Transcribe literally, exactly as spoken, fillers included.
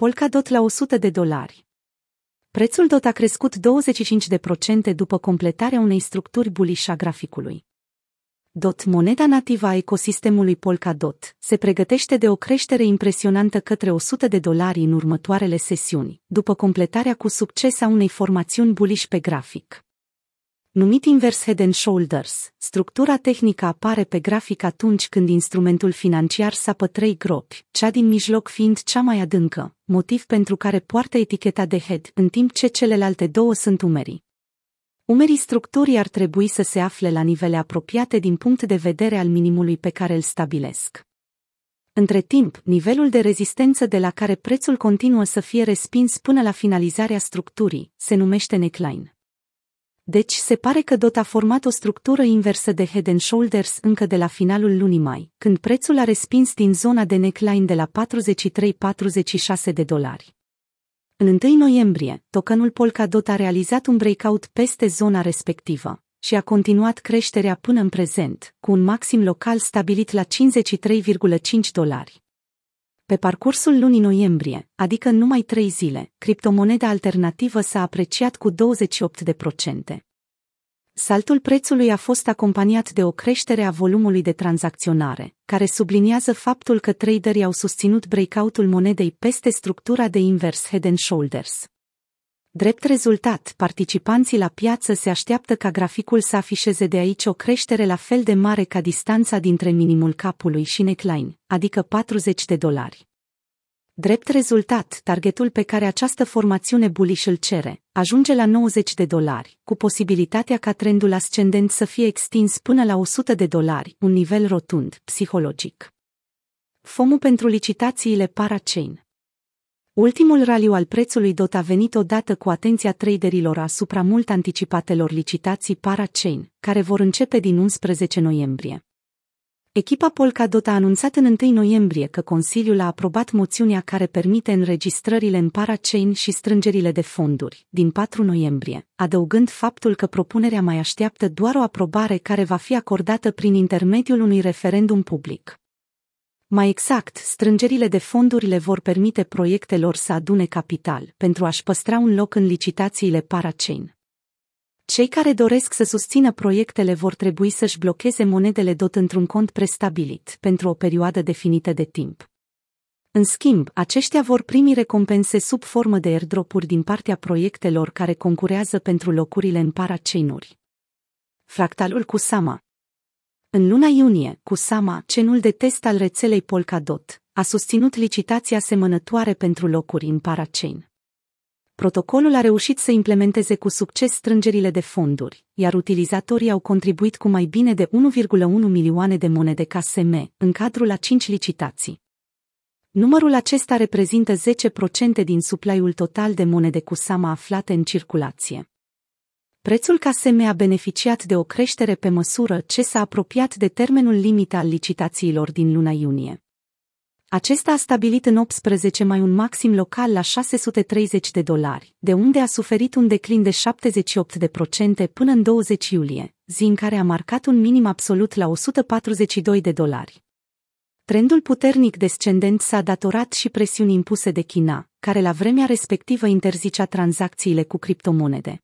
Polkadot la o sută de dolari. Prețul D O T a crescut douăzeci și cinci la sută după completarea unei structuri bullish a graficului. D O T, moneda nativă a ecosistemului Polkadot, se pregătește de o creștere impresionantă către o sută de dolari în următoarele sesiuni, după completarea cu succes a unei formațiuni bullish pe grafic. Numit invers head and shoulders, structura tehnică apare pe grafic atunci când instrumentul financiar sapă trei gropi, cea din mijloc fiind cea mai adâncă, motiv pentru care poartă eticheta de head, în timp ce celelalte două sunt umerii. Umerii structurii ar trebui să se afle la nivele apropiate din punct de vedere al minimului pe care îl stabilesc. Între timp, nivelul de rezistență de la care prețul continuă să fie respins până la finalizarea structurii se numește neckline. Deci se pare că D O T a format o structură inversă de head and shoulders încă de la finalul lunii mai, când prețul a respins din zona de neckline de la patruzeci și trei patruzeci și șase de dolari. În întâi noiembrie, tokenul Polkadot a realizat un breakout peste zona respectivă și a continuat creșterea până în prezent, cu un maxim local stabilit la cincizeci și trei virgulă cinci dolari. Pe parcursul lunii noiembrie, adică în numai trei zile, criptomoneda alternativă s-a apreciat cu douăzeci și opt la sută. Saltul prețului a fost acompaniat de o creștere a volumului de tranzacționare, care subliniază faptul că traderii au susținut breakout-ul monedei peste structura de invers head and shoulders. Drept rezultat, participanții la piață se așteaptă ca graficul să afișeze de aici o creștere la fel de mare ca distanța dintre minimul capului și neckline, adică patruzeci de dolari. Drept rezultat, targetul pe care această formațiune bullish îl cere ajunge la nouăzeci de dolari, cu posibilitatea ca trendul ascendent să fie extins până la o sută de dolari, un nivel rotund, psihologic. FOMO pentru licitațiile parachain. Ultimul raliu al prețului D O T a venit odată cu atenția traderilor asupra mult anticipatelor licitații parachain, care vor începe din unsprezece noiembrie. Echipa Polkadot a anunțat în întâi noiembrie că Consiliul a aprobat moțiunea care permite înregistrările în parachain și strângerile de fonduri, din patru noiembrie, adăugând faptul că propunerea mai așteaptă doar o aprobare care va fi acordată prin intermediul unui referendum public. Mai exact, strângerile de fonduri le vor permite proiectelor să adune capital pentru a-și păstra un loc în licitațiile parachain. Cei care doresc să susțină proiectele vor trebui să-și blocheze monedele D O T într-un cont prestabilit pentru o perioadă definită de timp. În schimb, aceștia vor primi recompense sub formă de airdropuri din partea proiectelor care concurează pentru locurile în parachain-uri. Fractalul Kusama. În luna iunie, Kusama, cenul de test al rețelei Polkadot, a susținut licitația asemănătoare pentru locuri în parachain. Protocolul a reușit să implementeze cu succes strângerile de fonduri, iar utilizatorii au contribuit cu mai bine de unu virgulă unu milioane de monede K S M în cadrul a cinci licitații. Numărul acesta reprezintă zece la sută din supply-ul total de monede Kusama aflate în circulație. Prețul K S M a beneficiat de o creștere pe măsură ce s-a apropiat de termenul limit al licitațiilor din luna iunie. Acesta a stabilit în optsprezece mai un maxim local la șase sute treizeci de dolari, de unde a suferit un declin de șaptezeci și opt la sută până în douăzeci iulie, zi în care a marcat un minim absolut la o sută patruzeci și doi de dolari. Trendul puternic descendent s-a datorat și presiunii impuse de China, care la vremea respectivă interzicea tranzacțiile cu criptomonede.